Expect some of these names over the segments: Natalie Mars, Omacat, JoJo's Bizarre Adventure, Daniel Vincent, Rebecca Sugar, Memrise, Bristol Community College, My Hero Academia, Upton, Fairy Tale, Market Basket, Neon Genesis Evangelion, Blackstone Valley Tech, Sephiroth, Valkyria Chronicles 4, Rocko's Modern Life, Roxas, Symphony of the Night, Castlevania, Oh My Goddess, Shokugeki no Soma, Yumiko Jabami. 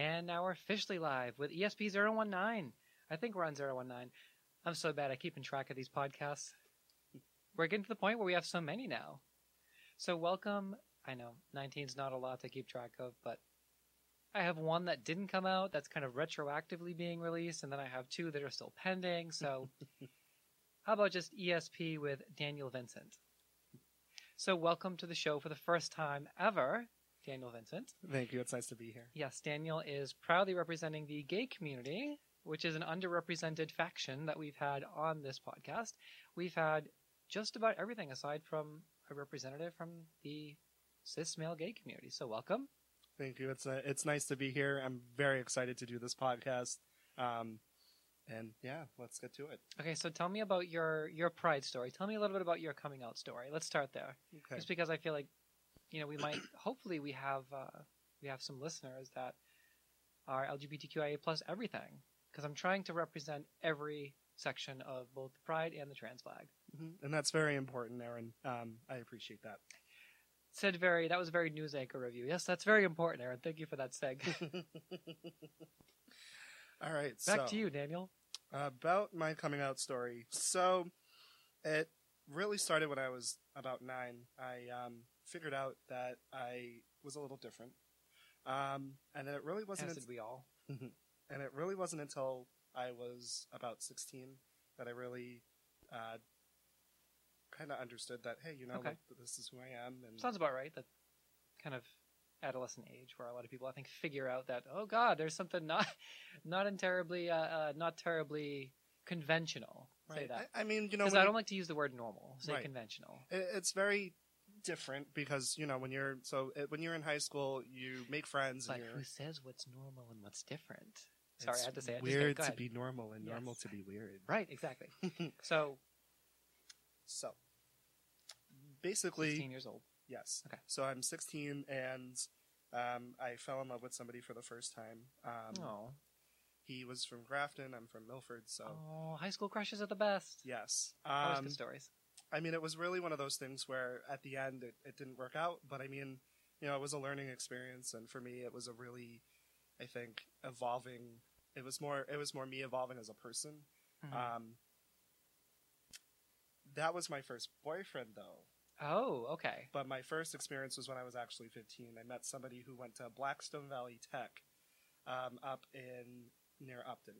And now we're officially live with ESP 019. I think we're on 019. I'm so bad at keeping track of these podcasts. We're getting to the point where we have so many now. So welcome. I know 19's not a lot to keep track of, but I have one that didn't come out that's kind of retroactively being released, and then I have two that are still pending. So how about just ESP with Daniel Vincent? So welcome to the show for the first time ever, Daniel Vincent. Thank you. It's nice to be here. Yes, Daniel is proudly representing the gay community, which is an underrepresented faction that we've had on this podcast. We've had just about everything aside from a representative from the cis male gay community. So welcome. Thank you. It's nice to be here. I'm very excited to do this podcast. And yeah, let's get to it. Okay, so tell me about your pride story. Tell me a little bit about your coming out story. Let's start there. Okay. Just because I feel like, you know, we might hopefully we have some listeners that are LGBTQIA plus everything, because I'm trying to represent every section of both the pride and the trans flag. Mm-hmm. And that's very important, Aaron. I appreciate that. That was a very news anchor review. Yes, that's very important, Aaron. Thank you for that seg. All right. Back to you, Daniel. About my coming out story. So it really started when I was about 9. I figured out that I was a little different. And it really wasn't... As did we all. And it really wasn't until I was about 16 that I really kind of understood that, hey, you know, okay, look, this is who I am. And sounds about right. That kind of adolescent age where a lot of people, I think, figure out that, oh God, there's something not terribly conventional. Right. Say that. I mean, you know, because I don't like to use the word normal. Say right. Conventional. It's very different because, you know, when you're in high school, you make friends. But who says what's normal and what's different? Sorry, I had to say it. Weird to be normal and normal to be weird. Right. Exactly. So basically 16 years old. Yes. Okay. So I'm 16 and I fell in love with somebody for the first time. He was from Grafton. I'm from Milford. So high school crushes are the best. Yes. Always good stories. I mean, it was really one of those things where at the end it didn't work out. But I mean, you know, it was a learning experience. And for me, it was a really, I think, evolving. It was more me evolving as a person. Mm-hmm. That was my first boyfriend, though. Oh, okay. But my first experience was when I was actually 15. I met somebody who went to Blackstone Valley Tech up in near Upton.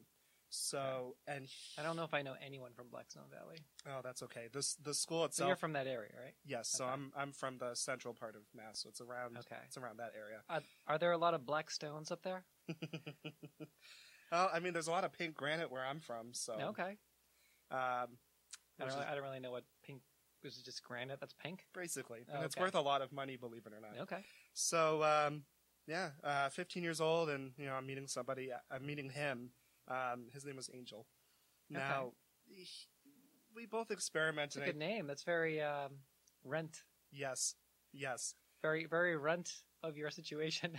So, okay. And I don't know if I know anyone from Blackstone Valley. Oh, that's okay. The school itself. So you're from that area, right? Yes. Okay. So I'm from the central part of Mass. So it's around. Okay. It's around that area. Are there a lot of Blackstones up there? Well, I mean, there's a lot of pink granite where I'm from. So okay. I don't really know what pink is. It just granite that's pink? Basically. And it's worth a lot of money, believe it or not. Okay. So, 15 years old, and, you know, I'm meeting him. His name was Angel. Now, okay. We both experimented. That's a good name. That's very Rent. Yes. Yes. Very, very Rent of your situation.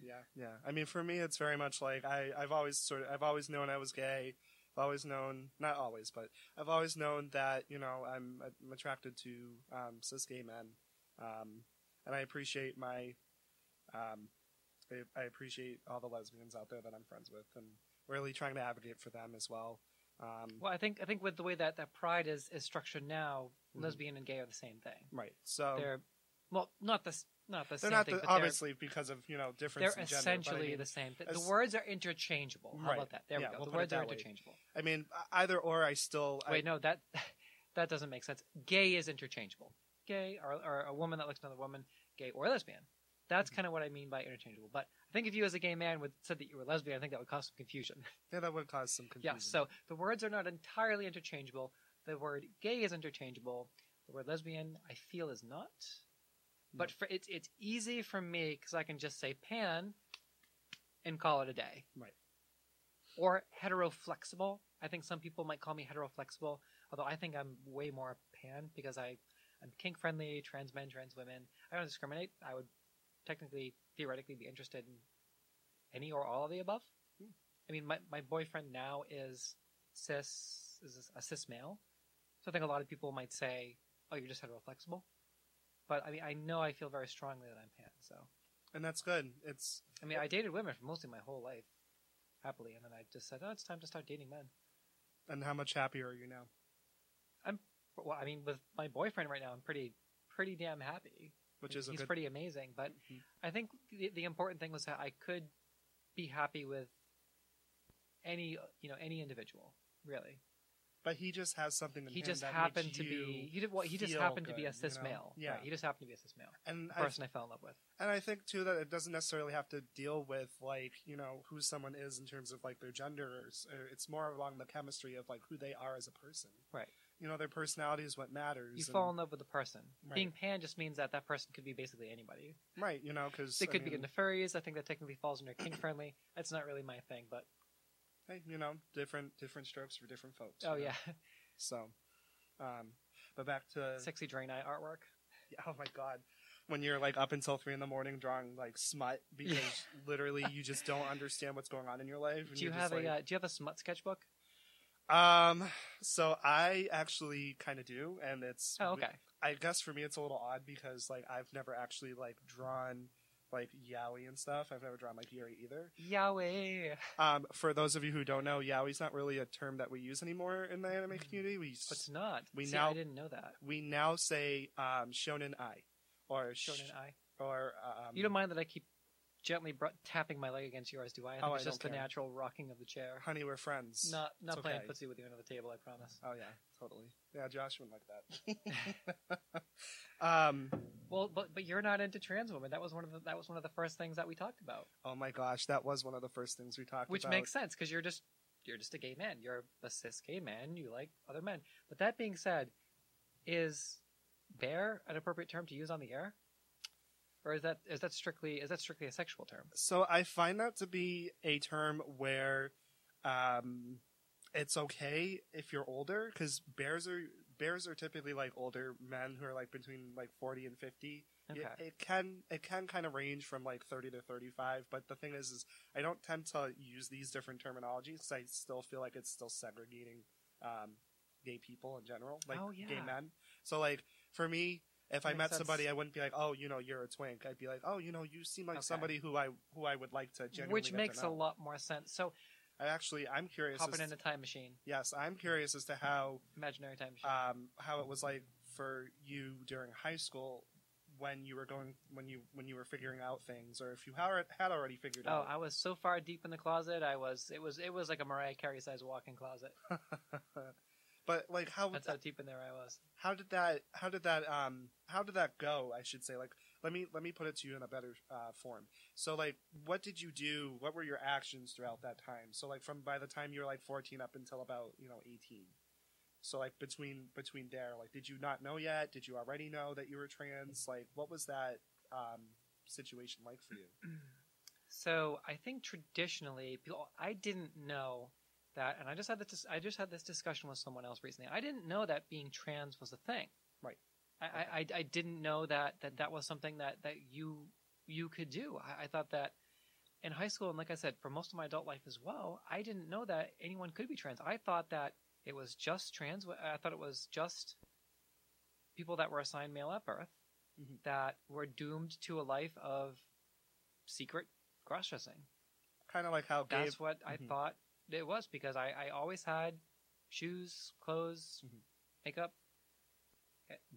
Yeah. Yeah. I mean, for me, it's very much like I've always known I was gay. I've always known that, you know, I'm attracted to cis gay men, and I appreciate I appreciate all the lesbians out there that I'm friends with, and really trying to advocate for them as well. Well, I think with the way that pride is structured now, mm-hmm, lesbian and gay are the same thing, right? So they're not the same thing. Obviously, because of, you know, difference in gender. They're essentially the same. The words are interchangeable. How about that? There we go. We'll the words are interchangeable. I mean, either or. That doesn't make sense. Gay is interchangeable. Gay or a woman that looks another woman, gay or lesbian. That's, mm-hmm, kind of what I mean by interchangeable. But I think if you as a gay man said that you were lesbian, I think that would cause some confusion. Yeah, that would cause some confusion. Yeah, so the words are not entirely interchangeable. The word gay is interchangeable. The word lesbian, I feel, is not. But it's easy for me because I can just say pan and call it a day. Right. Or heteroflexible. I think some people might call me heteroflexible, although I think I'm way more pan because I'm kink-friendly, trans men, trans women. I don't discriminate. I would technically, theoretically be interested in any or all of the above. Hmm. I mean, my boyfriend now is a cis male. So I think a lot of people might say, oh, you're just heteroflexible. But I mean, I know I feel very strongly that I'm pan, so And that's good. It's. I mean, I dated women for mostly my whole life, happily, and then I just said, "Oh, it's time to start dating men." And how much happier are you now? Well, I mean, with my boyfriend right now, I'm pretty damn happy. Which is he's pretty amazing. But mm-hmm. I think the important thing was that I could be happy with any individual, really. But he just has something in him that makes you feel good. He just happened to be a cis male. Yeah. Right? He just happened to be a cis male. And the person I fell in love with. And I think, too, that it doesn't necessarily have to deal with, who someone is in terms of, their gender. Or it's more along the chemistry of, who they are as a person. Right. Their personality is what matters. You fall in love with the person. Right. Being pan just means that person could be basically anybody. Right, because... They could be into furries. I think that technically falls under kink-friendly. That's not really my thing, but... Hey, different strokes for different folks. Oh, yeah. So, but back to... Sexy Drain Eye artwork. Yeah, oh, my God. When you're, up until 3 in the morning drawing, smut, because literally you just don't understand what's going on in your life. And do you have a smut sketchbook? So I actually kind of do, and it's... Oh, okay. I guess for me it's a little odd because, I've never actually, drawn... yaoi and stuff. I've never drawn yuri either. Yaoi. For those of you who don't know, yaoi's not really a term that we use anymore in the anime community. It's not. I didn't know that. We now say shonen ai, or shonen ai, or you don't mind that I keep gently tapping my leg against yours, do I? I think it's just the natural rocking of the chair. Honey, we're friends. Not it's playing footsie with you under the table. I promise. Oh yeah, totally. Yeah, Josh wouldn't like that. Well, but you're not into trans women. That was one of the first things that we talked about. Oh my gosh, that was one of the first things we talked about. Which makes sense because you're just a gay man. You're a cis gay man. You like other men. But that being said, is bear an appropriate term to use on the air? Or is that strictly a sexual term? So I find that to be a term where it's okay if you're older, because bears are typically older men who are between 40 and 50. Okay. It can kind of range from 30 to 35. But the thing is I don't tend to use these different terminologies because I still feel like it's still segregating gay people in general, gay men. So for me. If I met somebody, I wouldn't be you're a twink. I'd be you seem like somebody who I would like to genuinely get to know. Which makes a lot more sense. So I'm curious. Hopping in a time machine. Yes, I'm curious as to how... Imaginary time machine. How it was for you during high school when you were figuring out things, or if you had already figured out. Oh, I was so far deep in the closet. It was like a Mariah Carey size walk-in closet. But that's how deep in there I was. How did that go? I should say, let me put it to you in a better form. So what did you do? What were your actions throughout that time? So from by the time you were 14 up until about 18. So between there, did you not know yet? Did you already know that you were trans? What was that situation like for you? So I think traditionally, I didn't know. That, and I just had this discussion with someone else recently. I didn't know that being trans was a thing. Right. I didn't know that was something that you could do. I thought that in high school, and like I said, for most of my adult life as well, I didn't know that anyone could be trans. I thought that it was just trans. I thought it was just people that were assigned male at birth mm-hmm. that were doomed to a life of secret cross-dressing. Kind of like how gay... That's what mm-hmm. I thought. It was because I always had shoes, clothes, mm-hmm. makeup,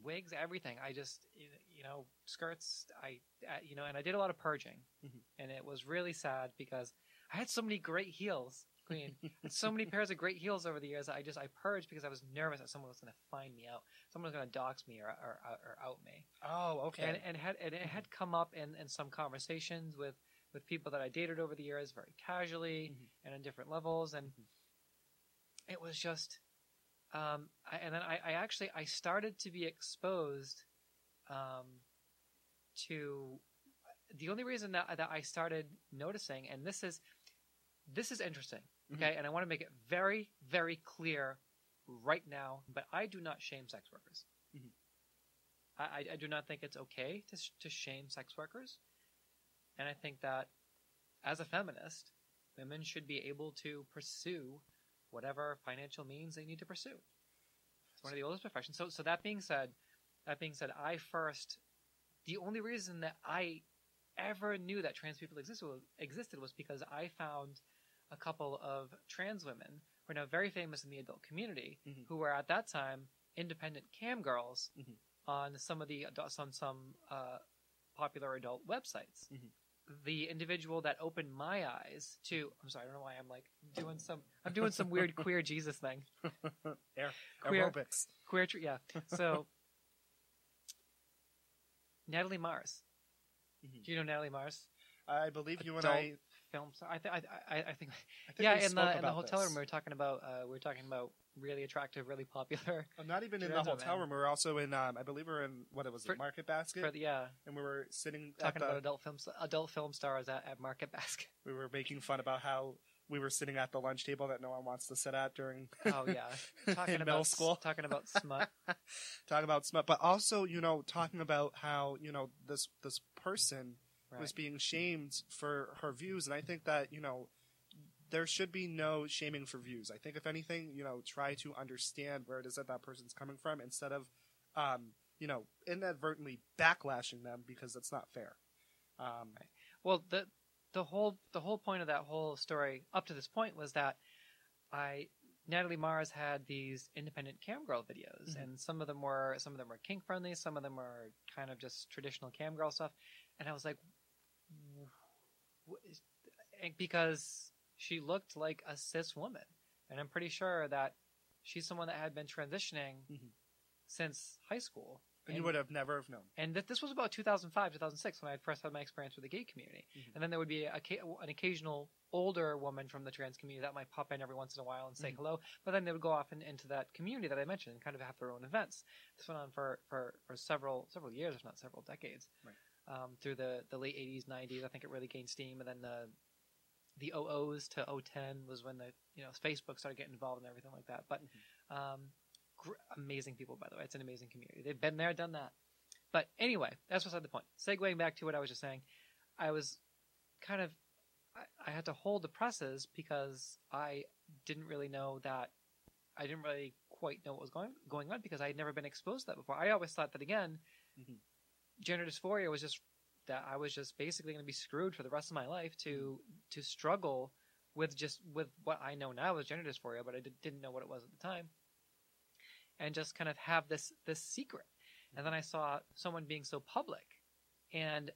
wigs, everything. I just, skirts, and I did a lot of purging. Mm-hmm. And it was really sad because I had so many great heels, Queen. So many pairs of great heels over the years. I purged because I was nervous that someone was going to find me out. Someone was going to dox me or out me. Oh, okay. And it had come up in some conversations with people that I dated over the years very casually mm-hmm. and on different levels. And mm-hmm. it was just, I started to be exposed to the only reason that I started noticing, and this is interesting. Okay. Mm-hmm. And I want to make it very, very clear right now, but I do not shame sex workers. Mm-hmm. I do not think it's okay to shame sex workers. And I think that, as a feminist, women should be able to pursue whatever financial means they need to pursue. It's one of the oldest professions. So that being said, I first, the only reason that I ever knew that trans people existed was because I found a couple of trans women who are now very famous in the adult community, mm-hmm. who were at that time independent cam girls, mm-hmm. on some of the popular adult websites. Mm-hmm. The individual that opened my eyes to, I'm sorry, I don't know why I'm like doing some, I'm doing some weird queer Jesus thing. Aerobics. Queer, yeah. So, Natalie Mars. Mm-hmm. Do you know Natalie Mars? I believe you adult and I film. I think yeah. In the hotel room, we were talking about really attractive, really popular. I'm not even in the hotel room. We were also in, I believe we were in Market Basket. Yeah. And we were sitting talking about adult film stars at Market Basket. We were making fun about how we were sitting at the lunch table that no one wants to sit at during. Oh yeah, talking about middle school. Talking about smut. Talking about smut, but also talking about how this person. Right. Was being shamed for her views, and I think that there should be no shaming for views. I think if anything, try to understand where it is that person's coming from instead of inadvertently backlashing them, because that's not fair. Right. Well, the whole point of that whole story up to this point was that Natalie Mars had these independent camgirl videos, mm-hmm. and some of them were kink friendly, some of them were kind of just traditional camgirl stuff, and I was like. Because she looked like a cis woman, and I'm pretty sure that she's someone that had been transitioning, mm-hmm. since high school, and you would have never have known. And this was about 2005-2006 when I first had my experience with the gay community, mm-hmm. and then there would be an occasional older woman from the trans community that might pop in every once in a while and say, mm-hmm. hello, but then they would go off into that community that I mentioned and kind of have their own events. This went on for several years, if not several decades. Right. Through the late 80s, 90s, I think it really gained steam, and then the 00s to 2010 was when the Facebook started getting involved and everything like that. But mm-hmm. Amazing people, by the way. It's an amazing community. They've been there, done that. But anyway, that's beside the point. Segueing back to what I was just saying, I was kind of I had to hold the presses because I didn't really quite know what was going on, because I had never been exposed to that before. I always thought that, again, mm-hmm. gender dysphoria was just that I was just basically going to be screwed for the rest of my life to struggle with what I know now as gender dysphoria, but I didn't know what it was at the time, and just kind of have this secret. Mm-hmm. And then I saw someone being so public, and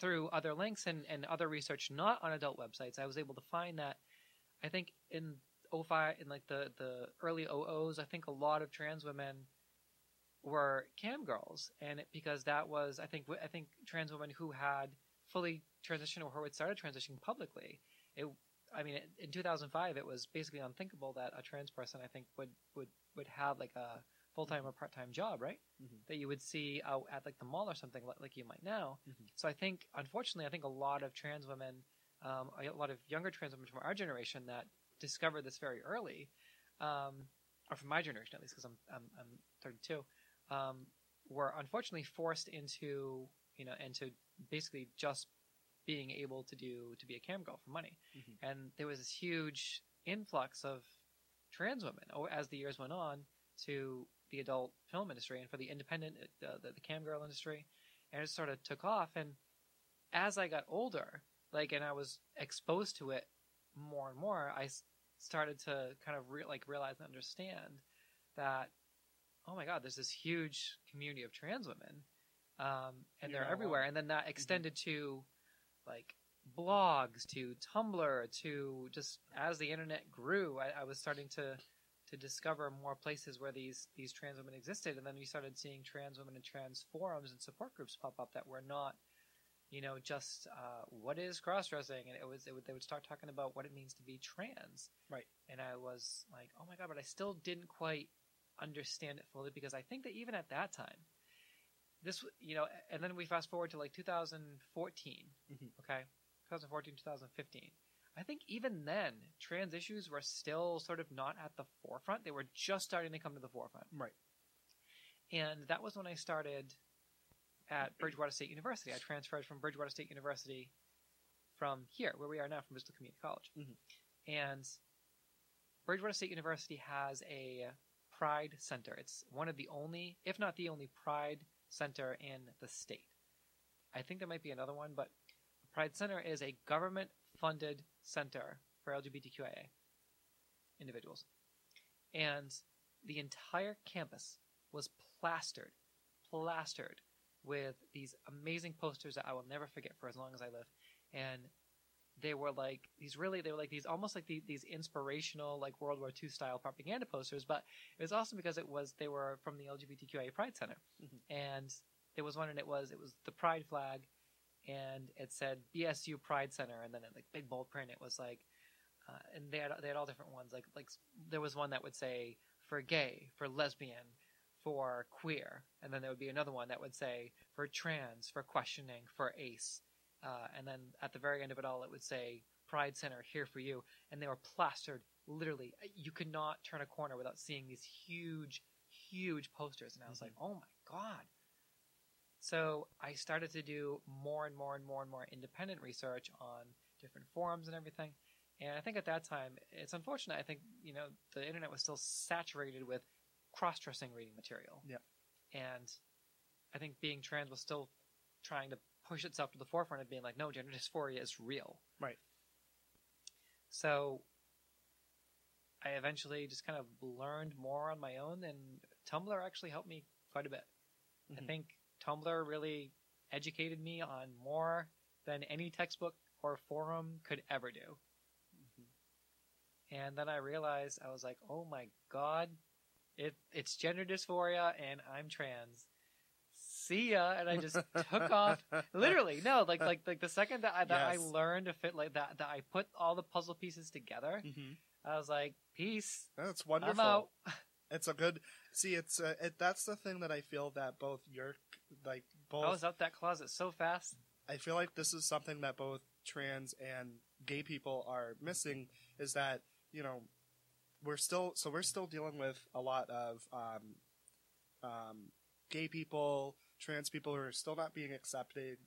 through other links and other research not on adult websites, I was able to find that I think in 05, in like the early 00s, I think a lot of trans women were cam girls, and because that was I think trans women who had fully transitioned or who had started transitioning publicly. In 2005 it was basically unthinkable that a trans person I think would have like a full-time or part-time job, right? Mm-hmm. That you would see out at like the mall or something like you might now. Mm-hmm. So I think, unfortunately, a lot of trans women, a lot of younger trans women from our generation that discovered this very early, or from my generation at least, because I'm 32, were unfortunately forced into basically just being able to be a cam girl for money. Mm-hmm. And there was this huge influx of trans women as the years went on to the adult film industry and for the independent, the camgirl industry, and it sort of took off. And as I got older, and I was exposed to it more and more, I started to kind of realize and understand that, oh my God, there's this huge community of trans women, and they're everywhere. And then that extended mm-hmm. to blogs, to Tumblr, to just as the internet grew, I was starting to discover more places where these trans women existed. And then we started seeing trans women and trans forums and support groups pop up that were not, just what is cross-dressing? And they would start talking about what it means to be trans. Right. And I was like, oh my God, but I still didn't quite understand it fully, because I think that even at that time, and then we fast forward to 2014, mm-hmm. okay, 2014, 2015. I think even then, trans issues were still sort of not at the forefront. They were just starting to come to the forefront. Right. And that was when I started at Bridgewater State University. I transferred from Bridgewater State University from here, where we are now, from Bristol Community College. Mm-hmm. And Bridgewater State University has a Pride Center. It's one of the only, if not the only, Pride Center in the state. I think there might be another one, but Pride Center is a government-funded center for LGBTQIA individuals. And the entire campus was plastered with these amazing posters that I will never forget for as long as I live. And they were like these really, they were like these almost like these inspirational, like World War II style propaganda posters. But it was awesome because it was, they were from the LGBTQIA Pride Center. Mm-hmm. And there was one, and it was the Pride flag, and it said BSU Pride Center, and then in like big bold print it was like, and they had all different ones. Like there was one that would say for gay, for lesbian, for queer, and then there would be another one that would say for trans, for questioning, for ace. And then at the very end of it all, it would say Pride Center, here for you. And they were plastered, literally. You could not turn a corner without seeing these huge, huge posters. And I was like, oh my God. So I started to do more and more independent research on different forums and everything. And I think at that time, it's unfortunate. I think, you know, the internet was still saturated with cross-dressing reading material. Yeah. And I think being trans was still trying to push itself to the forefront of being like, no, gender dysphoria is real. Right. So I eventually just kind of learned more on my own, and Tumblr actually helped me quite a bit. Mm-hmm. I think Tumblr really educated me on more than any textbook or forum could ever do. Mm-hmm. And then I realized, I was like, oh my God, it's gender dysphoria and I'm trans. See ya, and I just took off. Literally, no, like the second that I learned to fit like that I put all the puzzle pieces together. Mm-hmm. I was like, peace. That's wonderful. I'm out. It's a good. See, it's that's the thing that I feel that both I was out that closet so fast. I feel like this is something that both trans and gay people are missing. Is that, you know, we're still dealing with a lot of gay people, trans people who are still not being accepted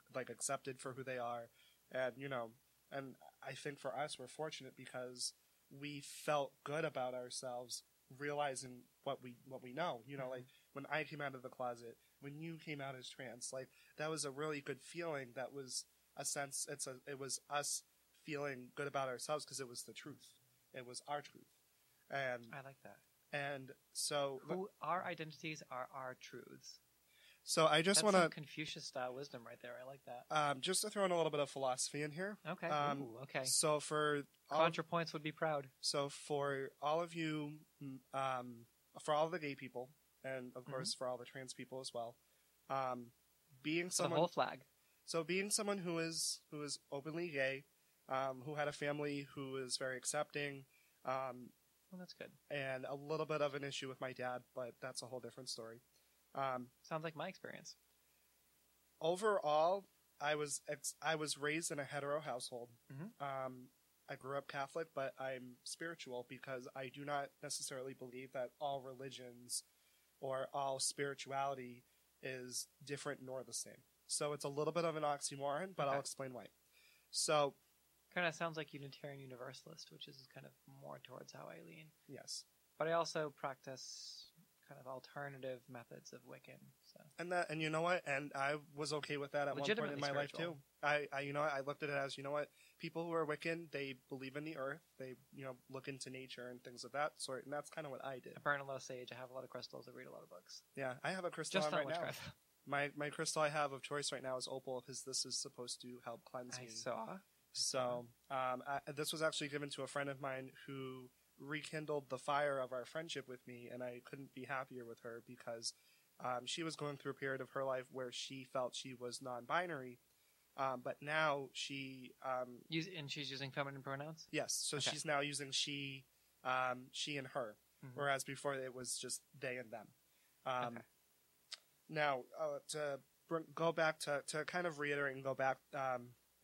for who they are. And, you know, and I think for us, we're fortunate because we felt good about ourselves realizing what we know, you know, mm-hmm. like when I came out of the closet, when you came out as trans, like that was a really good feeling. That was a sense. It was us feeling good about ourselves because it was the truth. It was our truth. And I like that. And so our identities are our truths. So I just want to Confucius style wisdom right there. I like that. Just to throw in a little bit of philosophy in here. Okay. Okay. So for ContraPoints would be proud. So for all of you, for all the gay people, and of course for all the trans people as well, being someone the whole flag. So being someone who is openly gay, who had a family who is very accepting. Well, that's good. And a little bit of an issue with my dad, but that's a whole different story. Sounds like my experience. Overall, I was raised in a hetero household. Mm-hmm. I grew up Catholic, but I'm spiritual because I do not necessarily believe that all religions or all spirituality is different nor the same. So it's a little bit of an oxymoron, but okay. I'll explain why. So... kind of sounds like Unitarian Universalist, which is kind of more towards how I lean. Yes. But I also practice kind of alternative methods of Wiccan. So. And you know what? And I was okay with that at one point in my life, too. I you know, I looked at it as, you know what? People who are Wiccan, they believe in the earth. They, you know, look into nature and things of that sort. And that's kind of what I did. I burn a lot of sage. I have a lot of crystals. I read a lot of books. Yeah. I have a crystal on right now. My crystal I have of choice right now is opal because this is supposed to help cleanse me. I saw. So this was actually given to a friend of mine who rekindled the fire of our friendship with me, and I couldn't be happier with her because she was going through a period of her life where she felt she was non-binary, but now she... and she's using feminine pronouns? Yes, so okay. She's now using she and her, mm-hmm. whereas before it was just they and them. Okay. Now, to go back to kind of reiterate and go back...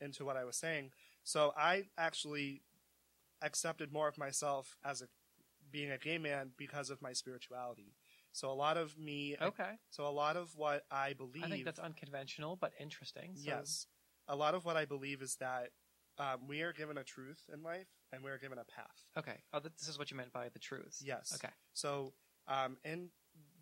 into what I was saying. So I actually accepted more of myself as being a gay man because of my spirituality. So a lot of me... Okay. So a lot of what I believe... I think that's unconventional, but interesting. So. Yes. A lot of what I believe is that we are given a truth in life, and we are given a path. Okay. Oh, this is what you meant by the truth. Yes. Okay. So in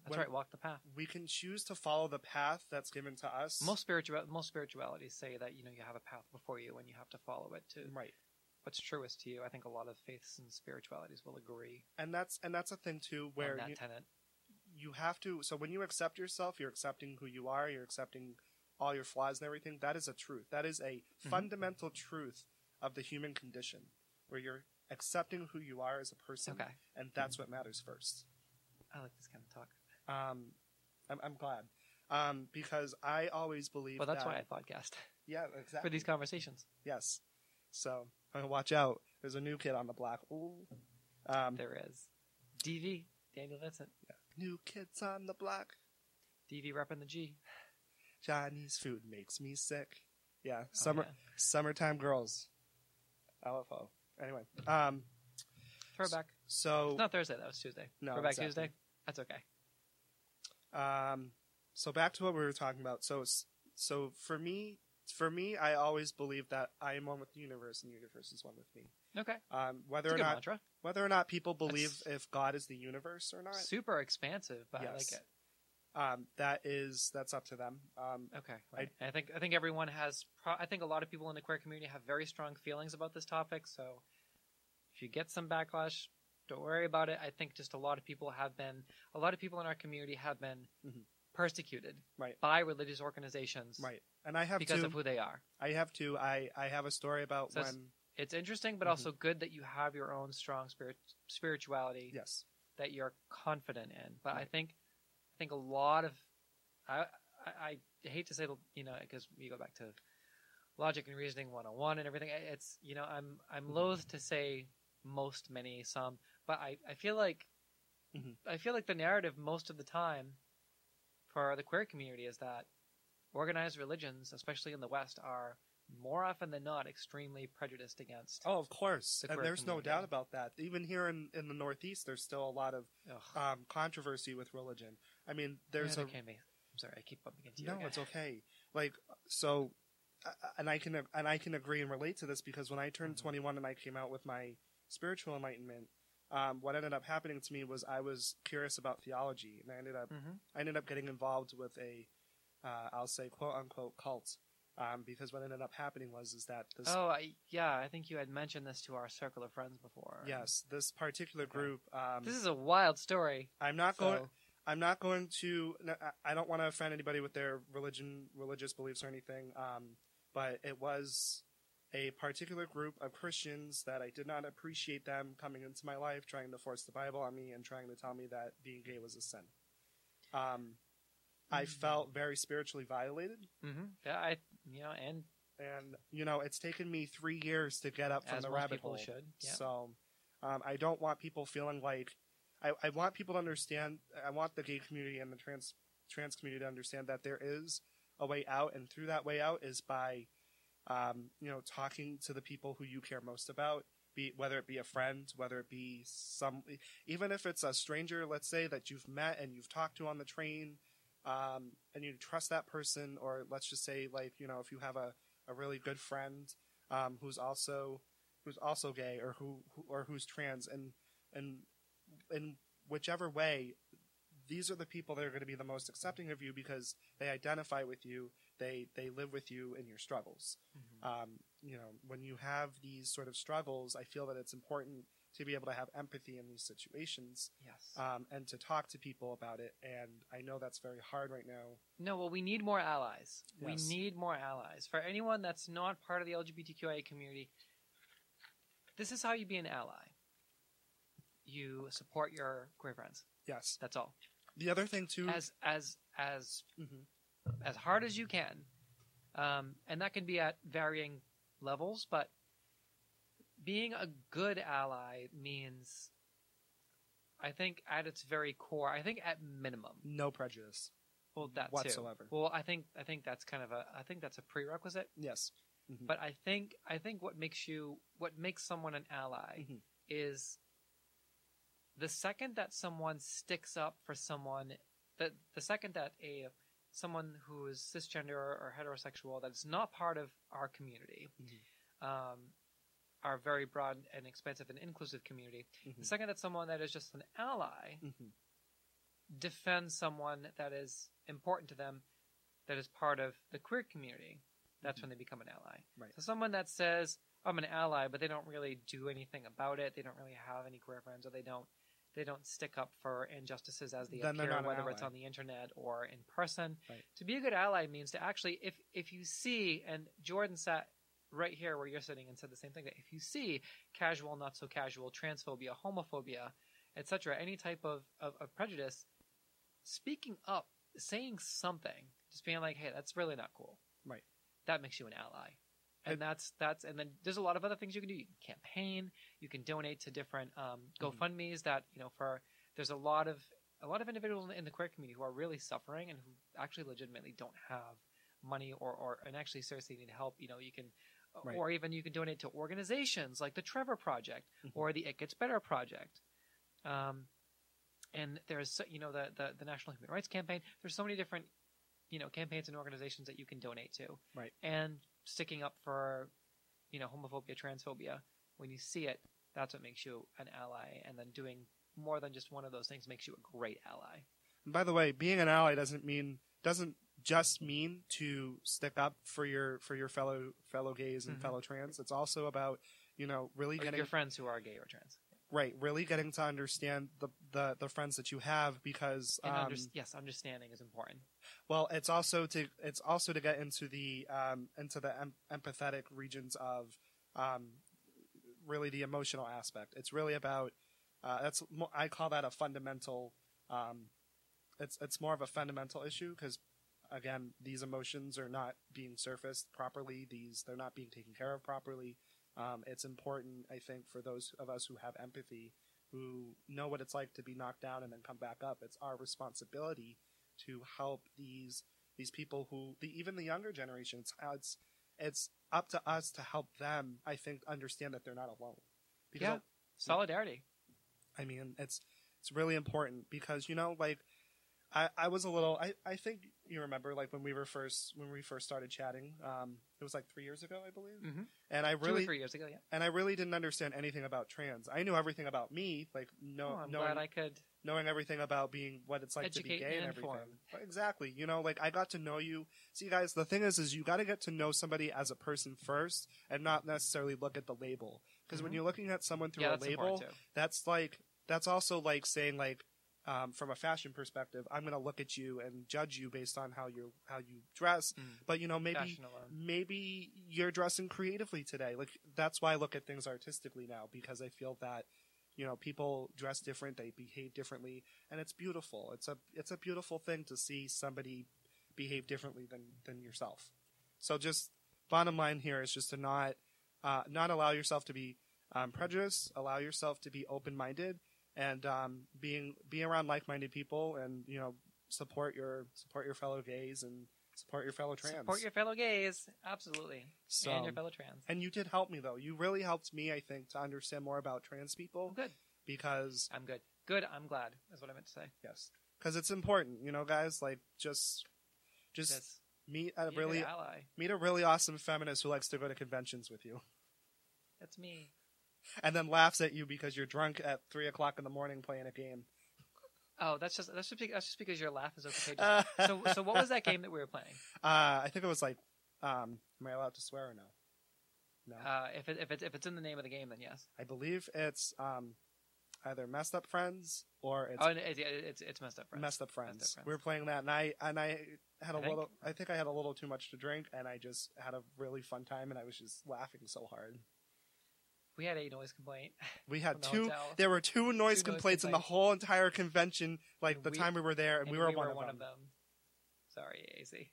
That's right. Walk the path. We can choose to follow the path that's given to us. Most spiritualities say that, you know, you have a path before you and you have to follow it to what's truest to you. I think a lot of faiths and spiritualities will agree. And that's a thing too, where that tenet. You have to. So when you accept yourself, you're accepting who you are. You're accepting all your flaws and everything. That is a truth. That is a fundamental truth of the human condition, where you're accepting who you are as a person, and that's what matters first. I like this kind of talk. I'm glad because I always believe. Well, that's why I podcast. Yeah, exactly. For these conversations. Yes. So I mean, watch out. There's a new kid on the block. Ooh. There is. DV, Daniel Vincent. Yeah. New kids on the block. DV repping the G. Chinese food makes me sick. Yeah. Summertime girls. LFO. Anyway. Throwback. So it's not Thursday, that was Tuesday. No. Throwback exactly. Tuesday. That's okay. So back to what we were talking about. So for me, I always believe that I am one with the universe and the universe is one with me. Okay. Whether or not people believe if God is the universe or not. Super expansive, but yes. I like it. That's up to them. Right. I think everyone has. I think a lot of people in the queer community have very strong feelings about this topic. So if you get some backlash, don't worry about it. I think just a lot of people in our community have been persecuted by religious organizations, and I have because of who they are. I have a story about it's interesting, but also good that you have your own strong spirituality. Yes, that you're confident in. But I think a lot of I hate to say, you know, because you go back to logic and reasoning 101 and everything. It's, you know, I'm loath to say most, many, some, but I feel like the narrative most of the time for the queer community is that organized religions, especially in the West, are more often than not extremely prejudiced against. Oh, of course. And there's no doubt about that. Even here in the Northeast, there's still a lot of controversy with religion. I mean, there's I'm sorry, I keep bumping into you. No, it's okay. Like, so, and I can agree and relate to this because when I turned 21 and I came out with my spiritual enlightenment, what ended up happening to me was I was curious about theology, and I ended up getting involved with a I'll say quote unquote cult, because what ended up happening was that this I think you had mentioned this to our circle of friends before. Yes, this particular group. This is a wild story. I don't want to offend anybody with their religious beliefs or anything. But it was a particular group of Christians that I did not appreciate them coming into my life, trying to force the Bible on me and trying to tell me that being gay was a sin. I felt very spiritually violated. Yeah, and you know, it's taken me 3 years to get up from the rabbit hole. Yeah. So, I don't want people feeling like I want people to understand. I want the gay community and the trans community to understand that there is a way out, and through that way out is by you know, talking to the people who you care most about, whether it be a friend, whether it be even if it's a stranger, let's say, that you've met and you've talked to on the train, and you trust that person, or let's just say, like, you know, if you have a really good friend, who's also gay or who's trans, and in whichever way, these are the people that are going to be the most accepting of you because they identify with you. They live with you in your struggles. You know, when you have these sort of struggles, I feel that it's important to be able to have empathy in these situations. Yes. And to talk to people about it. And I know that's very hard right now. No, well, we need more allies. Yes. We need more allies. For anyone that's not part of the LGBTQIA community, this is how you be an ally. You support your queer friends. Yes. That's all. The other thing, too... As hard as you can, and that can be at varying levels, but being a good ally means, I think at its very core, I think at minimum, no prejudice. Well, that whatsoever. Too. Well, I think that's kind of a prerequisite. Yes. But I think what makes someone an ally is the second that someone sticks up for someone, the second that someone who is cisgender or heterosexual that's not part of our community, our very broad and expansive and inclusive community, the second that's someone that is just an ally, defend someone that is important to them, that is part of the queer community, that's when they become an ally. Right. So someone that says, I'm an ally, but they don't really do anything about it, they don't really have any queer friends, or they don't stick up for injustices as they appear, whether it's on the internet or in person. Right. To be a good ally means to actually, if you see, and Jordan sat right here where you're sitting and said the same thing, that if you see casual, not so casual, transphobia, homophobia, etc., any type of prejudice, speaking up, saying something, just being like, hey, that's really not cool. Right. That makes you an ally. And and then there's a lot of other things you can do. You can campaign, you can donate to different GoFundMes that, you know, for, there's a lot of individuals in the queer community who are really suffering and who actually legitimately don't have money or actually seriously need help. You know, you can, right. or even you can donate to organizations like the Trevor Project or the It Gets Better Project. And there's, you know, the National Human Rights Campaign. There's so many different, you know, campaigns and organizations that you can donate to. Right. And sticking up for, you know, homophobia, transphobia, when you see it, that's what makes you an ally. And then doing more than just one of those things makes you a great ally. And by the way, being an ally doesn't just mean to stick up for your fellow gays and fellow trans. It's also about, you know, really getting your friends who are gay or trans. Right, really getting to understand the friends that you have, because understanding is important. Well, it's also to get into the empathetic regions of really the emotional aspect. It's really about I call that a fundamental. It's more of a fundamental issue because, again, these emotions are not being surfaced properly. They're not being taken care of properly. It's important, I think, for those of us who have empathy, who know what it's like to be knocked down and then come back up. It's our responsibility to help these people who, even the younger generation, it's up to us to help them, I think, understand that they're not alone. Because yeah, solidarity. I mean, it's really important because, you know, like, I was a little, I think you remember, like, when we first started chatting, it was like 3 years ago, I believe. Mm-hmm. And I really 2 or 3 years ago, yeah. And I really didn't understand anything about trans. I knew everything about me, like knowing everything about being what it's like to be gay and everything. Exactly. You know, like, I got to know you. See, guys, the thing is you got to get to know somebody as a person first and not necessarily look at the label. Because when you're looking at someone through a label, that's also like saying, like, from a fashion perspective, I'm going to look at you and judge you based on how you dress. But, you know, maybe you're dressing creatively today. Like, that's why I look at things artistically now, because I feel that, you know, people dress different, they behave differently, and it's beautiful. It's a beautiful thing to see somebody behave differently than yourself. So just bottom line here is just to not allow yourself to be prejudiced, allow yourself to be open-minded. And being around like-minded people, and, you know, support your fellow gays and support your fellow trans. Support your fellow gays, absolutely, so, and your fellow trans. And you did help me, though. You really helped me, I think, to understand more about trans people. I'm good, because I'm good. Good, I'm glad is what I meant to say. Yes, because it's important, you know, guys. Like, just yes. Meet a really awesome feminist who likes to go to conventions with you. That's me. And then laughs at you because you're drunk at 3:00 in the morning playing a game. Oh, that's just because your laugh is so contagious. So what was that game that we were playing? I think it was like, am I allowed to swear or no? No. If it's in the name of the game, then yes. I believe it's either Messed Up Friends or it's Messed Up Friends. We were playing that, and I think I had a little too much to drink, and I just had a really fun time, and I was just laughing so hard. We had a noise complaint. We had two. Hotel. There were two noise complaints in the whole entire convention, like, and time we were there, and we were one of them. Sorry, AC.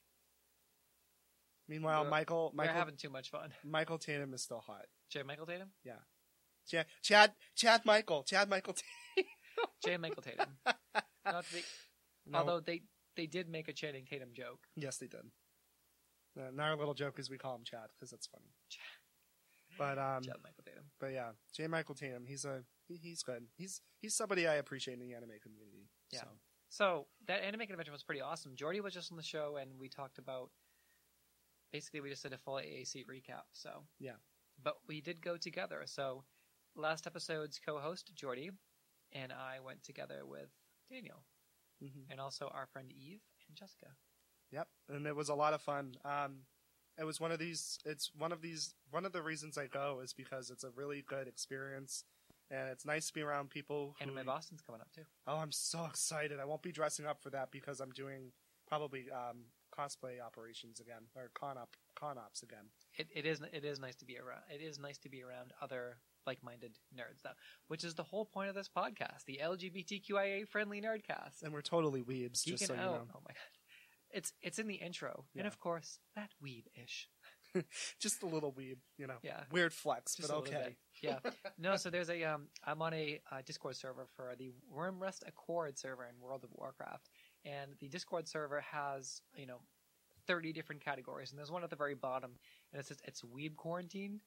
Meanwhile, Michael, we're having too much fun. Michael Tatum is still hot. J. Michael Tatum? Yeah. Chad Michael Tatum. J. Michael Tatum. Not to be, no. Although they did make a Channing Tatum joke. Yes, they did. And our little joke is we call him Chad because that's funny. Chad. But yeah, J. Michael Tatum, he's good. He's somebody I appreciate in the anime community. Yeah. So that anime convention was pretty awesome. Jordy was just on the show, and we talked about, basically we just did a full AAC recap. So yeah, but we did go together. So last episode's co-host Jordy and I went together with Daniel. mm-hmm. and also our friend Eve and Jessica. Yep, and it was a lot of fun. It was one of these. It's one of these. One of the reasons I go is because it's a really good experience, and it's nice to be around people. Who, Anime Boston's coming up too. Oh, I'm so excited! I won't be dressing up for that because I'm doing probably cosplay operations again or con ops again. It is nice to be around. It is nice to be around other like-minded nerds, though, which is the whole point of this podcast, the LGBTQIA friendly nerdcast. And we're totally weebs, just so you know. Oh my god. It's in the intro, yeah. And of course, that weeb-ish. Just a little weeb, you know. Yeah. Weird flex, just but okay. Yeah. No, so there's a I'm on a Discord server for the Wyrmrest Accord server in World of Warcraft, and the Discord server has 30 different categories, and there's one at the very bottom, and it says it's weeb quarantine.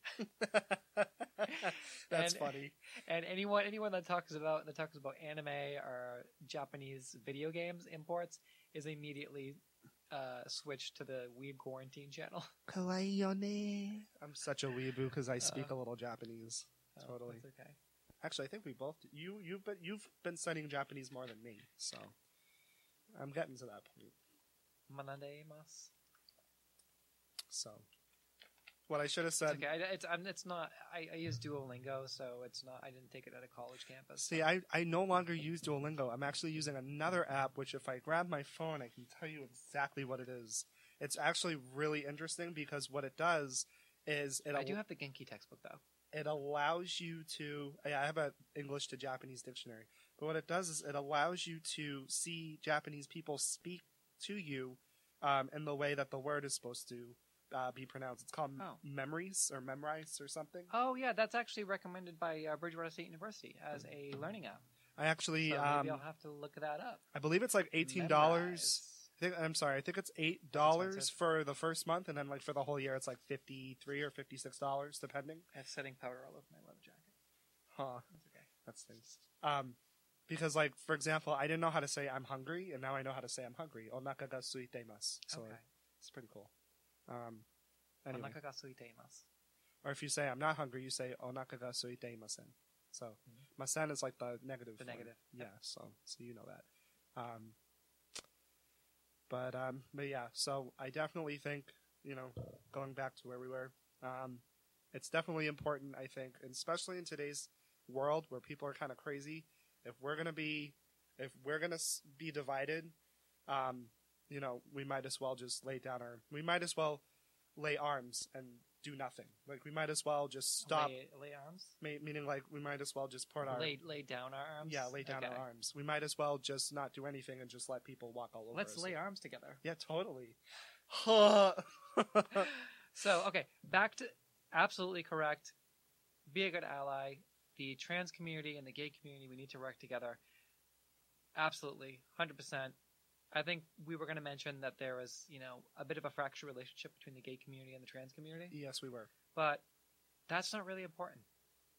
That's funny. And anyone that talks about anime or Japanese video games imports is immediately switched to the Weeb Quarantine channel. Kawaii-one. I'm such a weeboo because I speak a little Japanese. Oh, totally. That's okay. Actually, I think we both... You've been studying Japanese more than me, so I'm getting to that point. Manadeimasu. So, what I should have said... It's okay. I use Duolingo, so it's not... I didn't take it at a college campus. See, so. I no longer use Duolingo. I'm actually using another app, which if I grab my phone, I can tell you exactly what it is. It's actually really interesting because what it does is... I do have the Genki textbook, though. It allows you to... Yeah, I have an English to Japanese dictionary. But what it does is it allows you to see Japanese people speak to you in the way that the word is supposed to... be pronounced. It's called Memrise or something. Oh yeah, that's actually recommended by Bridgewater State University as a learning app. I actually maybe I'll have to look that up. I believe it's like $18. I think it's $8 for the first month, and then like for the whole year, it's like $53 or $56 depending. I have setting powder all over my leather jacket. Huh. That's okay. That's nice. Because like for example, I didn't know how to say I'm hungry, and now I know how to say I'm hungry. Onaka ga suitemasu. So okay. It's pretty cool. Anyway. Onaka ga suiteimasu. Or if you say I'm not hungry, you say onaka ga suiteimasen. So masen is like the negative. The form. Negative. Yeah. Yep. So you know that. But yeah. So I definitely think going back to where we were, it's definitely important. I think, and especially in today's world where people are kind of crazy, if we're gonna be divided, we might as well lay arms and do nothing. Like, we might as well just stop. Lay arms? Meaning, like, we might as well just put our... Lay down our arms? Yeah, lay down our arms. We might as well just not do anything and just let people walk all over us. Let's lay arms together. Yeah, totally. So, okay, back to absolutely correct. Be a good ally. The trans community and the gay community, we need to work together. Absolutely, 100%. I think we were going to mention that there was, a bit of a fractured relationship between the gay community and the trans community. Yes, we were. But that's not really important.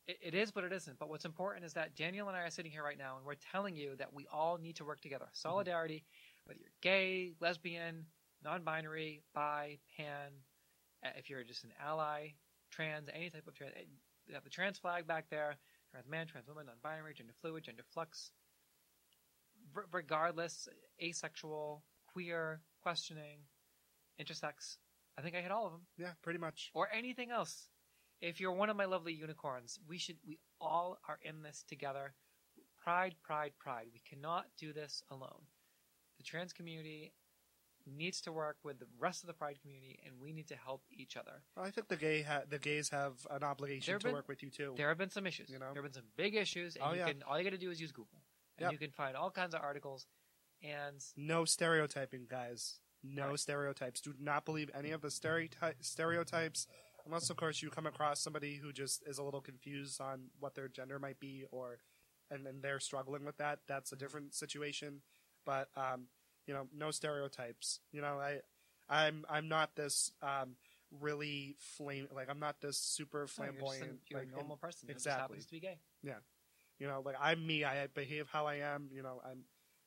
It is, but it isn't. But what's important is that Daniel and I are sitting here right now, and we're telling you that we all need to work together. Solidarity, whether you're gay, lesbian, non-binary, bi, pan, if you're just an ally, trans, any type of trans. You have the trans flag back there, trans man, trans woman, non-binary, gender fluid, gender flux. Regardless, asexual, queer, questioning, intersex. I think I hit all of them. Yeah, pretty much. Or anything else. If you're one of my lovely unicorns, we all are in this together. Pride, pride, pride. We cannot do this alone. The trans community needs to work with the rest of the pride community, and we need to help each other. Well, I think the gays have an obligation to work with you too. There have been some issues. There have been some big issues, and all you got to do is use Google. And you can find all kinds of articles. And no stereotyping, guys. No stereotypes. Do not believe any of the stereotypes. Unless, of course, you come across somebody who just is a little confused on what their gender might be and then they're struggling with that. That's a different situation. But, no stereotypes. I'm not this really I'm not this super flamboyant. You're a normal person. Exactly. That just happens to be gay. Yeah. I'm me. I behave how I am.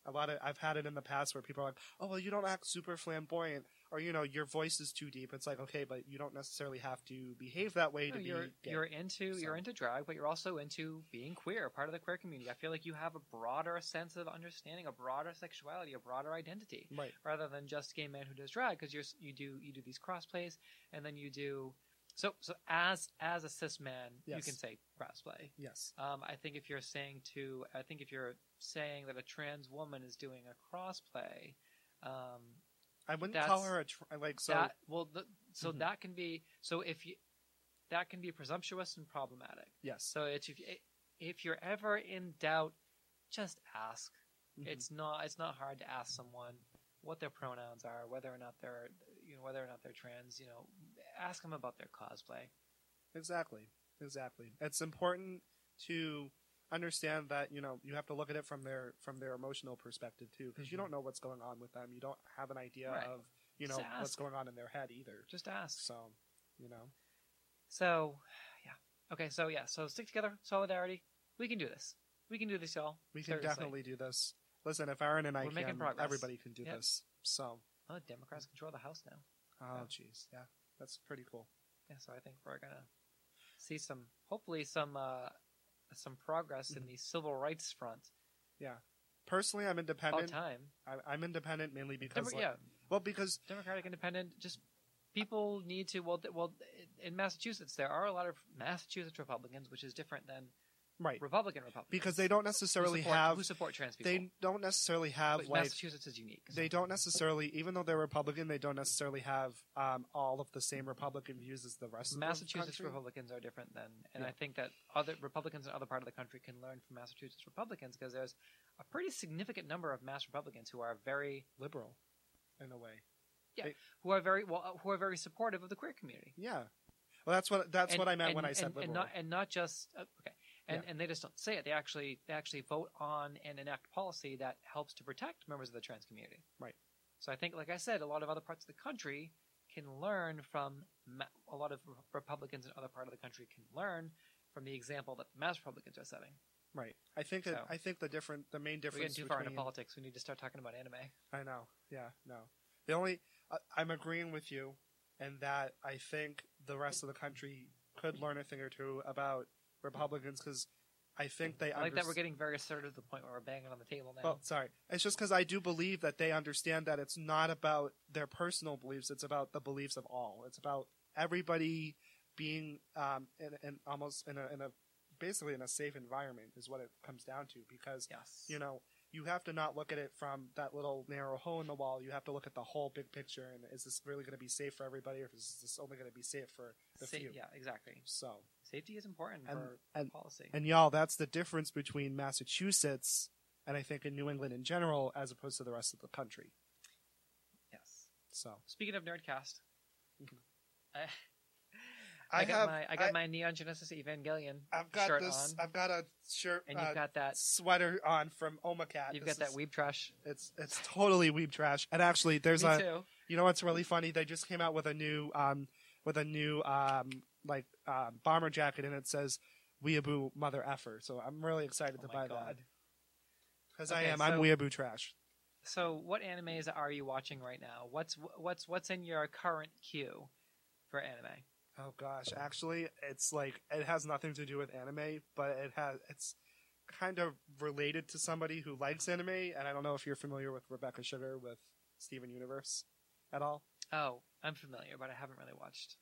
A lot of, I've had it in the past where people are like, oh, well, you don't act super flamboyant, or, you know, your voice is too deep. It's like, okay, but you don't necessarily have to behave that way to be gay. You're into drag, but you're also into being queer, part of the queer community. I feel like you have a broader sense of understanding, a broader sexuality, a broader identity, right, rather than just gay man who does drag, because you do these crossplays, and then you do. So as a cis man, yes, you can say crossplay. Yes. I think if you're saying that a trans woman is doing a crossplay, I wouldn't call her so. That can be presumptuous and problematic. Yes. So it's, if you're ever in doubt, just ask. Mm-hmm. It's not hard to ask someone what their pronouns are, whether or not they're trans, ask them about their cosplay. Exactly. It's important to understand that, you have to look at it from their emotional perspective too, because mm-hmm. you don't know what's going on with them. You don't have an idea right. of, what's going on in their head either. Just ask. So. So, yeah. Okay. So yeah. So stick together. Solidarity. We can do this. We can do this, y'all. We can definitely do this. Listen, if Aaron and I can, everybody can do yep. this. So. Oh, Democrats control the House now. Oh, jeez. Yeah. That's pretty cool. Yeah, so I think we're going to see some progress in the civil rights front. Yeah. Personally, I'm independent. About time. I'm independent mainly because... because... Democratic independent, just... People need to... Well, in Massachusetts, there are a lot of Massachusetts Republicans, which is different than... Right, Republicans, because they don't necessarily who support trans people. They don't necessarily have Massachusetts is unique. They don't necessarily, even though they're Republican, they don't necessarily have all of the same Republican views as the rest of the country. Massachusetts Republicans are different I think that other Republicans in other part of the country can learn from Massachusetts Republicans, because there's a pretty significant number of Mass Republicans who are very liberal, in a way. Yeah, who are very supportive of the queer community. Yeah, well, that's what I meant when I said liberal, and not just okay. And they just don't say it. They actually vote on and enact policy that helps to protect members of the trans community. Right. So I think, like I said, a lot of other parts of the country can learn from a lot of Republicans in other part of the country can learn from the example that the Mass Republicans are setting. Right. I think the main difference. We're getting too far into politics. We need to start talking about anime. I know. Yeah. No. The only I'm agreeing with you, in that I think the rest of the country could learn a thing or two about Republicans, because I think they... I like that we're getting very assertive to the point where we're banging on the table now. Well, sorry. It's just because I do believe that they understand that it's not about their personal beliefs, it's about the beliefs of all. It's about everybody being basically in a safe environment is what it comes down to, because, you have to not look at it from that little narrow hole in the wall. You have to look at the whole big picture, and is this really going to be safe for everybody, or is this only going to be safe for the few? Yeah, exactly. So safety is important for policy. And y'all, that's the difference between Massachusetts and I think in New England in general, as opposed to the rest of the country. Yes. So speaking of Nerdcast, I got my Neon Genesis Evangelion shirt on. I've got a shirt, and you've got that sweater on from Omacat. You've got that weeb trash. It's totally weeb trash. And actually, there's too. You know what's really funny? They just came out with a new bomber jacket, and it says "Weeaboo Mother Effer." So I'm really excited to buy that, because I'm Weeaboo trash. So what animes are you watching right now? What's in your current queue for anime? Oh gosh, actually, it's like, it has nothing to do with anime, but it's kind of related to somebody who likes anime, and I don't know if you're familiar with Rebecca Sugar with Steven Universe at all. Oh, I'm familiar, but I haven't really watched.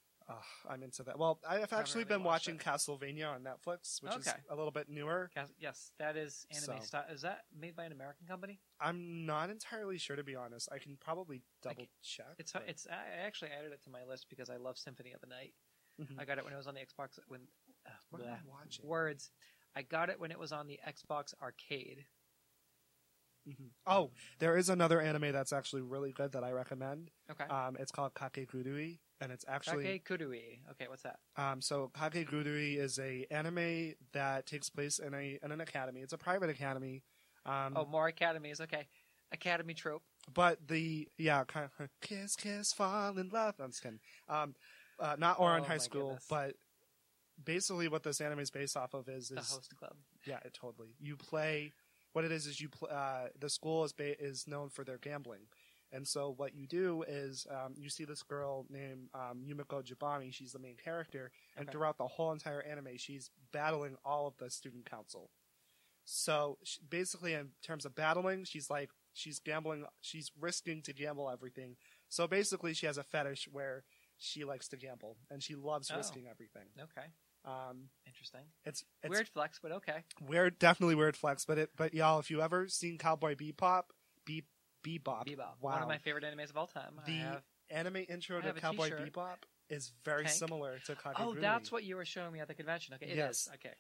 I'm into that. Well, I've actually been watching Castlevania on Netflix, which is a little bit newer. Yes, that is anime style. Is that made by an American company? I'm not entirely sure, to be honest. I can probably double check. I actually added it to my list because I love Symphony of the Night. Mm-hmm. I got it when it was on the Xbox. What am I watching? Words. I got it when it was on the Xbox Arcade. Mm-hmm. Oh, there is another anime that's actually really good that I recommend. Okay. It's called Kakegurui, and it's actually Kakegurui. Okay, what's that? So Kakegurui is an anime that takes place in an academy. It's a private academy. More academies. Okay, academy trope. But kind of kiss, fall in love. I'm just kidding. Not Oran High School, goodness. But basically what this anime is based off of is the host club. Yeah, it totally. You play What it is you the school is known for their gambling. And so what you do is you see this girl named Yumiko Jabami. She's the main character. And throughout the whole entire anime, she's battling all of the student council. So she, basically, in terms of battling, she's like, she's gambling. She's risking to gamble everything. So basically, she has a fetish where she likes to gamble. And she loves risking everything. Okay. Interesting. It's weird flex, but okay. Weird, definitely weird flex. But, but y'all, if you ever seen Cowboy Bebop. Wow. One of my favorite animes of all time. The anime intro to Cowboy Bebop is very similar to Kakegurui. Oh, that's what you were showing me at the convention. Okay, it is. Okay.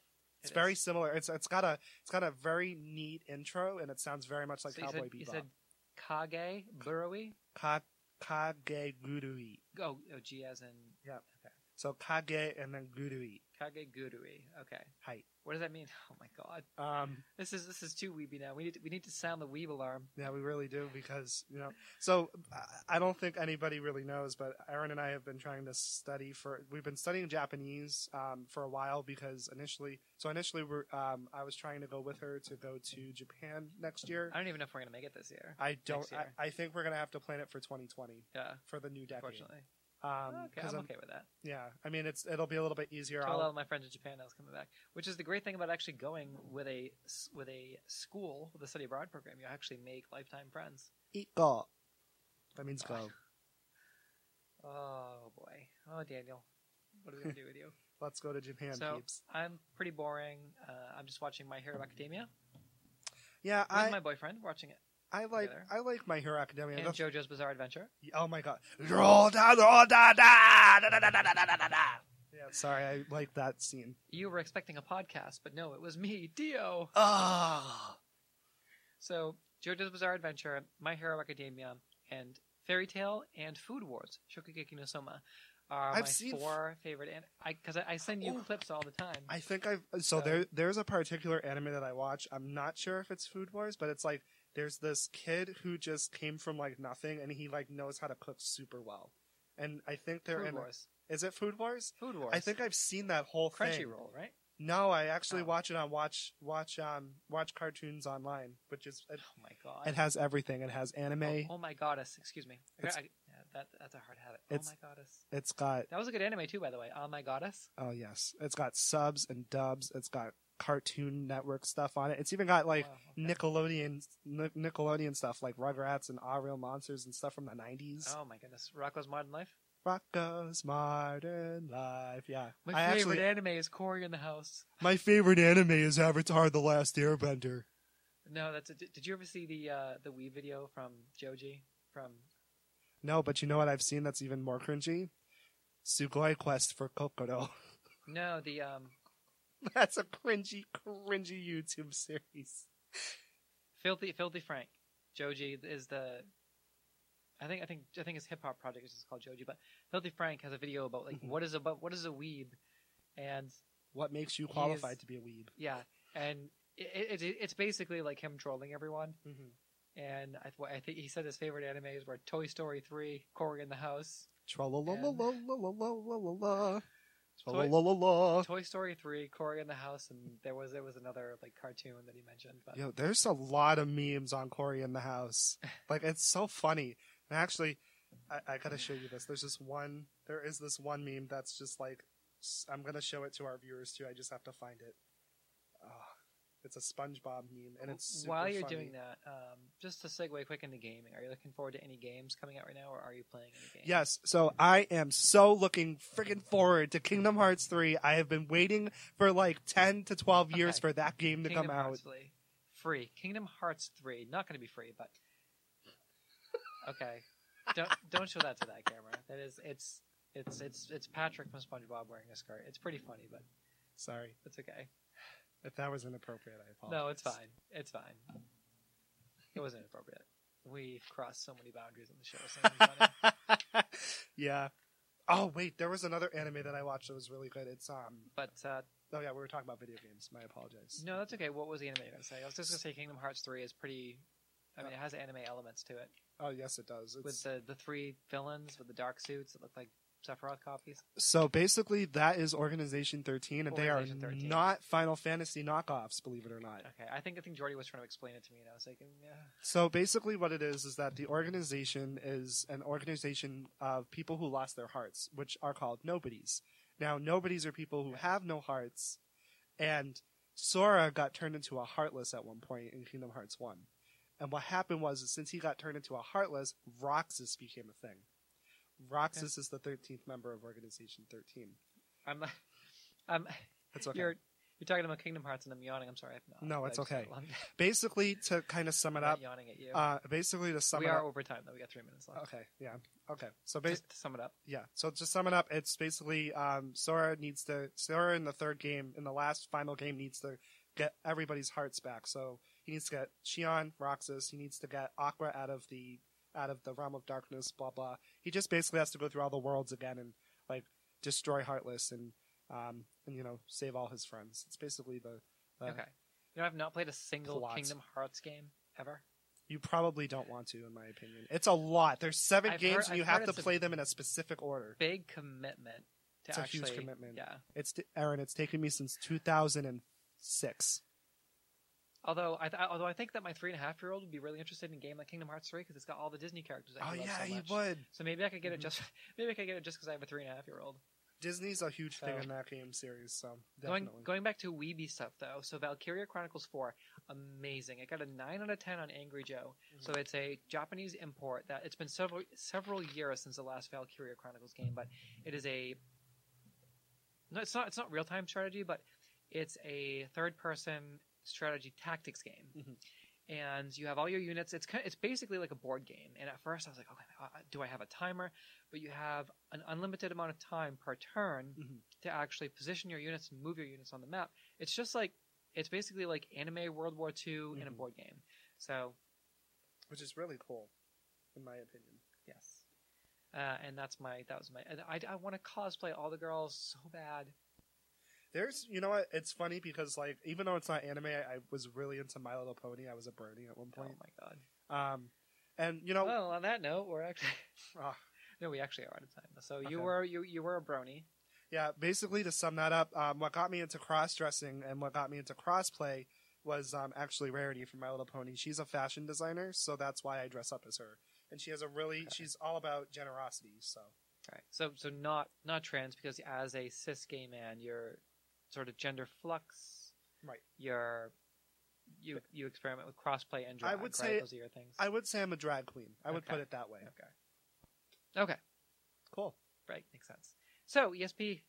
It's very similar. It's got a very neat intro, and it sounds very much like Cowboy Bebop. You said Kakegurui? Kakegurui. Oh, G as in... Yeah. Okay. So Kage and then Gurui. Kakegurui. Okay. Hi. What does that mean? Oh my god. This is too weeby now. We need to sound the weeb alarm. Yeah, we really do, because So I don't think anybody really knows, but Aaron and I have been trying to study we've been studying Japanese for a while, because initially we're I was trying to go with her to go to Japan next year. I don't even know if we're gonna make it this year. I think we're gonna have to plan it for 2020. Yeah. For the new decade. Unfortunately. Okay, I'm okay with that. Yeah, I mean, it'll be a little bit easier. I told all of my friends in Japan I was coming back, which is the great thing about actually going with a school with a study abroad program. You actually make lifetime friends. Go. That means go. Oh boy. Oh, Daniel, what are we gonna do with you? Let's go to Japan, peeps. I'm pretty boring. I'm just watching My Hero Academia. Yeah, with my boyfriend watching it. I like My Hero Academia. And JoJo's Bizarre Adventure. Oh my god. Yeah, sorry, I like that scene. You were expecting a podcast, but no, it was me, Dio. Ah. So, JoJo's Bizarre Adventure, My Hero Academia, and Fairy Tale and Food Wars, Shokugeki no Soma, are my four favorite. Because I send you clips all the time. I think I've... So there's a particular anime that I watch. I'm not sure if it's Food Wars, but it's like... There's this kid who just came from like nothing, and he like knows how to cook super well. And I think they're Food Wars. Is it Food Wars? Food Wars. I think I've seen that whole thing. Crunchyroll, right? No, I actually watch it on watch cartoons online, which is oh my god! It has everything. It has anime. Oh My Goddess. Excuse me. That's a hard habit. Oh My Goddess. It's got that was a good anime too, by the way. Oh My Goddess. Oh yes, it's got subs and dubs. It's got Cartoon Network stuff on it. It's even got like Nickelodeon stuff like Rugrats and Ah Real Monsters and stuff from the 90s. Oh my goodness. Rocko's Modern Life? Rocko's Modern Life, yeah. My favorite anime is Cory in the House. My favorite anime is Avatar The Last Airbender. No, did you ever see the Wii video from Joji? No, but you know what I've seen that's even more cringy? Sugoi Quest for Kokoro. No, that's a cringy YouTube series. Filthy Frank. Joji is the... I think his hip hop project is just called Joji, but Filthy Frank has a video about like what is a weeb, and what makes you qualified to be a weeb. Yeah, and it's basically like him trolling everyone. Mm-hmm. And I think he said his favorite animes were Toy Story 3, Cory in the House, Toy Story 3, Cory in the House, and there was another like cartoon that he mentioned. But... Yo, there's a lot of memes on Cory in the House. Like, it's so funny. And actually, I gotta show you this. There is this one meme that's just like, I'm gonna show it to our viewers too. I just have to find it. It's a SpongeBob meme, and it's super While you're funny. Doing that, just to segue quick into gaming, are you looking forward to any games coming out right now, or are you playing any games? Yes, so I am so looking freaking forward to Kingdom Hearts 3. I have been waiting for like 10 to 12 years for that game to come out. Free. Kingdom Hearts 3. Not going to be free, but... Okay. Don't show that to that camera. That is, it's Patrick from SpongeBob wearing a skirt. It's pretty funny, but... Sorry. It's okay. If that was inappropriate, I apologize. No, it's fine. It's fine. It wasn't inappropriate. We've crossed so many boundaries on the show. It's funny. Yeah. Oh, wait. There was another anime that I watched that was really good. It's Oh, yeah. We were talking about video games. My apologies. No, that's okay. What was the anime you were going to say? I was just going to say Kingdom Hearts 3 is pretty... I mean, it has anime elements to it. Oh, yes, it does. With the three villains with the dark suits that look like Sephiroth copies. So basically, that is Organization 13, and Organization they are 13. Not Final Fantasy knockoffs, believe it or not. Okay, I think Jordy was trying to explain it to me, and I was like, yeah. So basically, what it is that the organization is an organization of people who lost their hearts, which are called nobodies. Now, nobodies are people who have no hearts, and Sora got turned into a heartless at one point in Kingdom Hearts 1. And what happened was, that since he got turned into a heartless, Roxas became a thing. Roxas is the 13th member of Organization 13. That's okay. You're talking about Kingdom Hearts, and I'm yawning. I'm sorry. No, it's okay. Basically, to kind of sum it up. I'm not yawning at you. Basically, to sum it up. We are over time, though. We got 3 minutes left. Okay. Yeah. Okay. So to sum it up. Yeah. So to sum it up, it's basically Sora in the third game, in the last final game, needs to get everybody's hearts back. So he needs to get Shion, Roxas. He needs to get Aqua out of the realm of darkness, blah, blah. He just basically has to go through all the worlds again and, destroy Heartless and save all his friends. It's basically the okay. I've not played a single plot. Kingdom Hearts game ever. You probably don't want to, in my opinion. It's a lot. There's 7 games, and you have to play them in a specific order. Big commitment. It's a huge commitment. Yeah. Aaron, it's taken me since 2006. Although I think that my 3.5-year-old would be really interested in a game like Kingdom Hearts 3 because it's got all the Disney characters. That he would. So maybe I could get it just because I have a 3.5-year-old. Disney's a huge thing in that game series. So definitely. Going back to Weeby stuff though, so Valkyria Chronicles 4, amazing. It got a 9 out of 10 on Angry Joe. Mm-hmm. So it's a Japanese import that it's been several years since the last Valkyria Chronicles game, but it is it's not real time strategy, but it's a third person strategy tactics game, mm-hmm. and you have all your units. It's basically like a board game. And at first, I was like, "Okay, do I have a timer?" But you have an unlimited amount of time per turn mm-hmm. to actually position your units and move your units on the map. It's just like it's basically like anime World War II mm-hmm. in a board game. So, which is really cool, in my opinion. Yes, and that was my. I want to cosplay all the girls so bad. There's, you know what, it's funny because, even though it's not anime, I was really into My Little Pony. I was a Bernie at one point. Oh, my God. Well, on that note, we're actually... No, we actually are out of time. So okay. you were a brony. Yeah, basically, to sum that up, what got me into cross-dressing and what got me into cross-play was actually Rarity from My Little Pony. She's a fashion designer, so that's why I dress up as her. And she has she's all about generosity, so... All right. So not trans, because as a cis gay man, you're... sort of gender flux, right? You experiment with crossplay and drag. I would say those are your things. I would say I'm a drag queen. I would put it that way. Okay, cool. Right, makes sense. So ESP,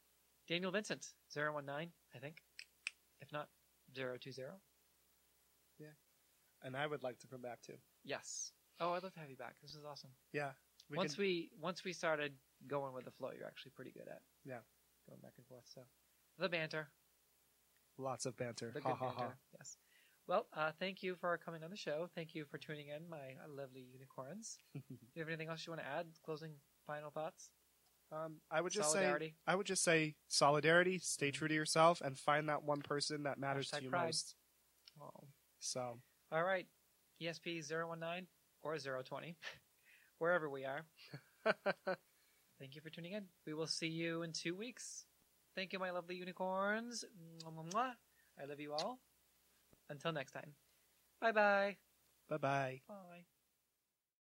Daniel Vincent 019, I think, if not 020. Yeah, and I would like to come back too. Yes. Oh, I'd love to have you back. This is awesome. Yeah. Once we started going with the flow, you're actually pretty good at going back and forth. So. The banter. Lots of banter. The good banter. Yes. Well, thank you for coming on the show. Thank you for tuning in, my lovely unicorns. Do you have anything else you want to add? Closing final thoughts? I would just say solidarity, stay true to yourself, and find that one person that matters to you most. Oh. So. All right. ESP 019 or 020, wherever we are. Thank you for tuning in. We will see you in 2 weeks. Thank you, my lovely unicorns. Mwah. I love you all. Until next time. Bye-bye. Bye-bye. Bye.